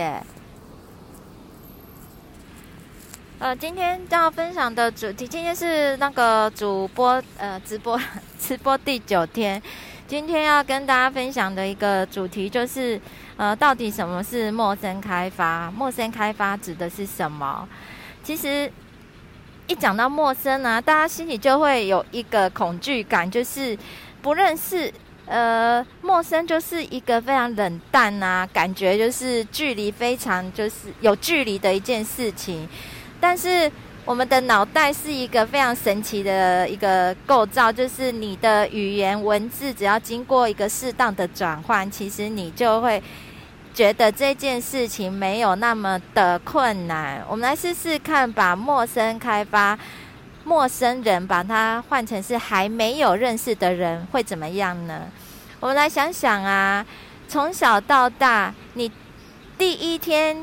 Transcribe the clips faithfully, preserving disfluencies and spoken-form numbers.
谢。呃，今天要分享的主题，今天是那个主播呃直播直播第九天，今天要跟大家分享的一个主题就是，呃，到底什么是陌生开发？陌生开发指的是什么？其实一讲到陌生啊，大家心里就会有一个恐惧感，就是不认识。呃，陌生就是一个非常冷淡啊，感觉就是距离非常就是有距离的一件事情。但是我们的脑袋是一个非常神奇的一个构造，就是你的语言文字只要经过一个适当的转换，其实你就会觉得这件事情没有那么的困难。我们来试试看，把陌生开发陌生人把它换成是还没有认识的人会怎么样呢？我们来想想啊，从小到大，你第一天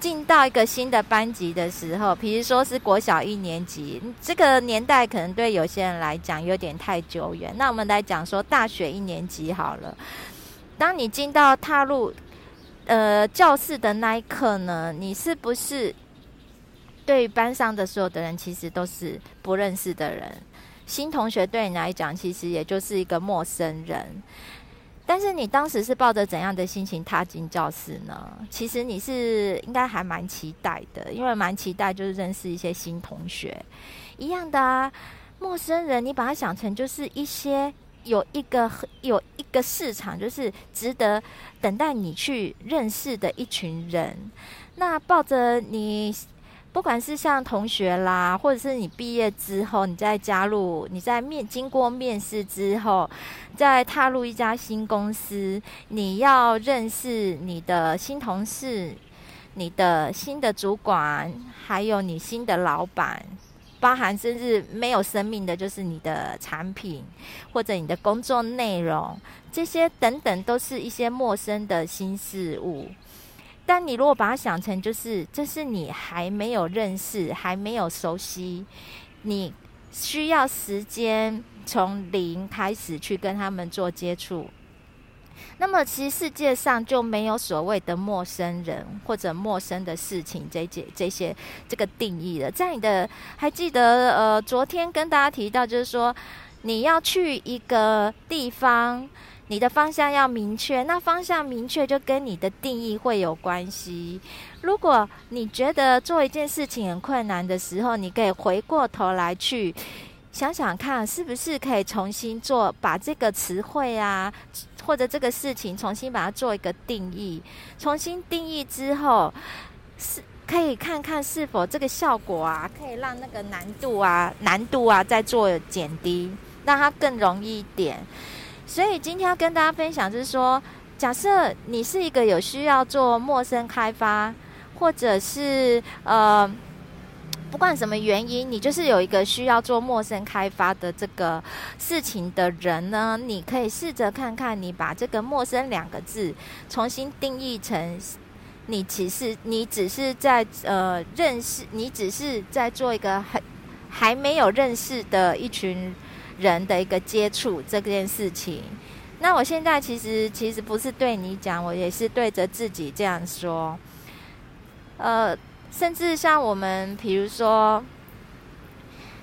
进到一个新的班级的时候，比如说是国小一年级，这个年代可能对有些人来讲有点太久远，那我们来讲说大学一年级好了。当你进到踏入呃教室的那一刻呢，你是不是对于班上的所有的人其实都是不认识的人，新同学对你来讲其实也就是一个陌生人。但是你当时是抱着怎样的心情踏进教室呢？其实你是应该还蛮期待的，因为蛮期待就是认识一些新同学。一样的啊，陌生人你把它想成就是一些有一个有一个市场，就是值得等待你去认识的一群人。那抱着你不管是像同学啦，或者是你毕业之后，你再加入，你在面经过面试之后，再踏入一家新公司，你要认识你的新同事、你的新的主管，还有你新的老板，包含甚至没有生命的就是你的产品或者你的工作内容，这些等等都是一些陌生的新事物。但你如果把它想成就是这是你还没有认识、还没有熟悉，你需要时间从零开始去跟他们做接触，那么其实世界上就没有所谓的陌生人或者陌生的事情这些这些这个定义了。在你的还记得呃昨天跟大家提到，就是说你要去一个地方，你的方向要明确，那方向明确就跟你的定义会有关系。如果你觉得做一件事情很困难的时候，你可以回过头来去想想看，是不是可以重新做，把这个词汇啊，或者这个事情重新把它做一个定义。重新定义之后，是可以看看是否这个效果啊，可以让那个难度啊、难度啊再做减低，让它更容易一点。所以今天要跟大家分享就是说，假设你是一个有需要做陌生开发，或者是呃不管什么原因，你就是有一个需要做陌生开发的这个事情的人呢，你可以试着看看你把这个陌生两个字重新定义成你其实你只是在呃认识你只是在做一个还还没有认识的一群人的一个接触这件事情。那我现在其实其实不是对你讲，我也是对着自己这样说。呃，甚至像我们比如说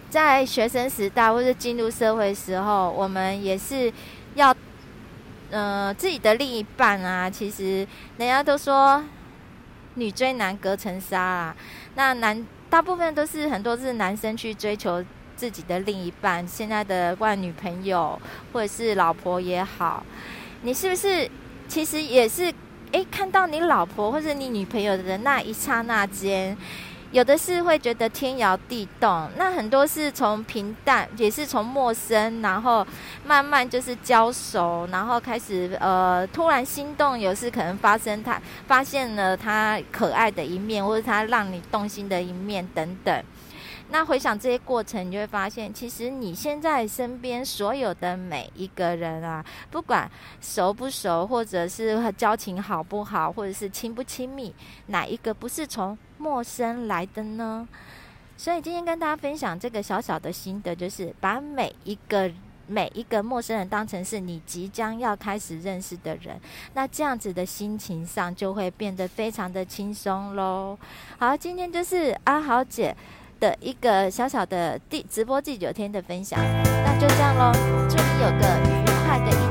在学生时代或是进入社会时候，我们也是要呃自己的另一半啊，其实人家都说女追男隔层纱啊，那男大部分都是很多是男生去追求自己的另一半，现在的外女朋友或者是老婆也好，你是不是其实也是诶看到你老婆或者你女朋友的那一刹那间，有的是会觉得天摇地动，那很多是从平淡，也是从陌生，然后慢慢就是交熟，然后开始呃突然心动，有时可能发生他发现了他可爱的一面，或者他让你动心的一面等等。那回想这些过程，你就会发现其实你现在身边所有的每一个人啊，不管熟不熟，或者是交情好不好，或者是亲不亲密，哪一个不是从陌生来的呢？所以今天跟大家分享这个小小的心得，就是把每一个每一个陌生人当成是你即将要开始认识的人，那这样子的心情上就会变得非常的轻松咯。好，今天就是阿豪姐的一个小小的直播第九天的分享，那就这样咯，祝你有个愉快的一天。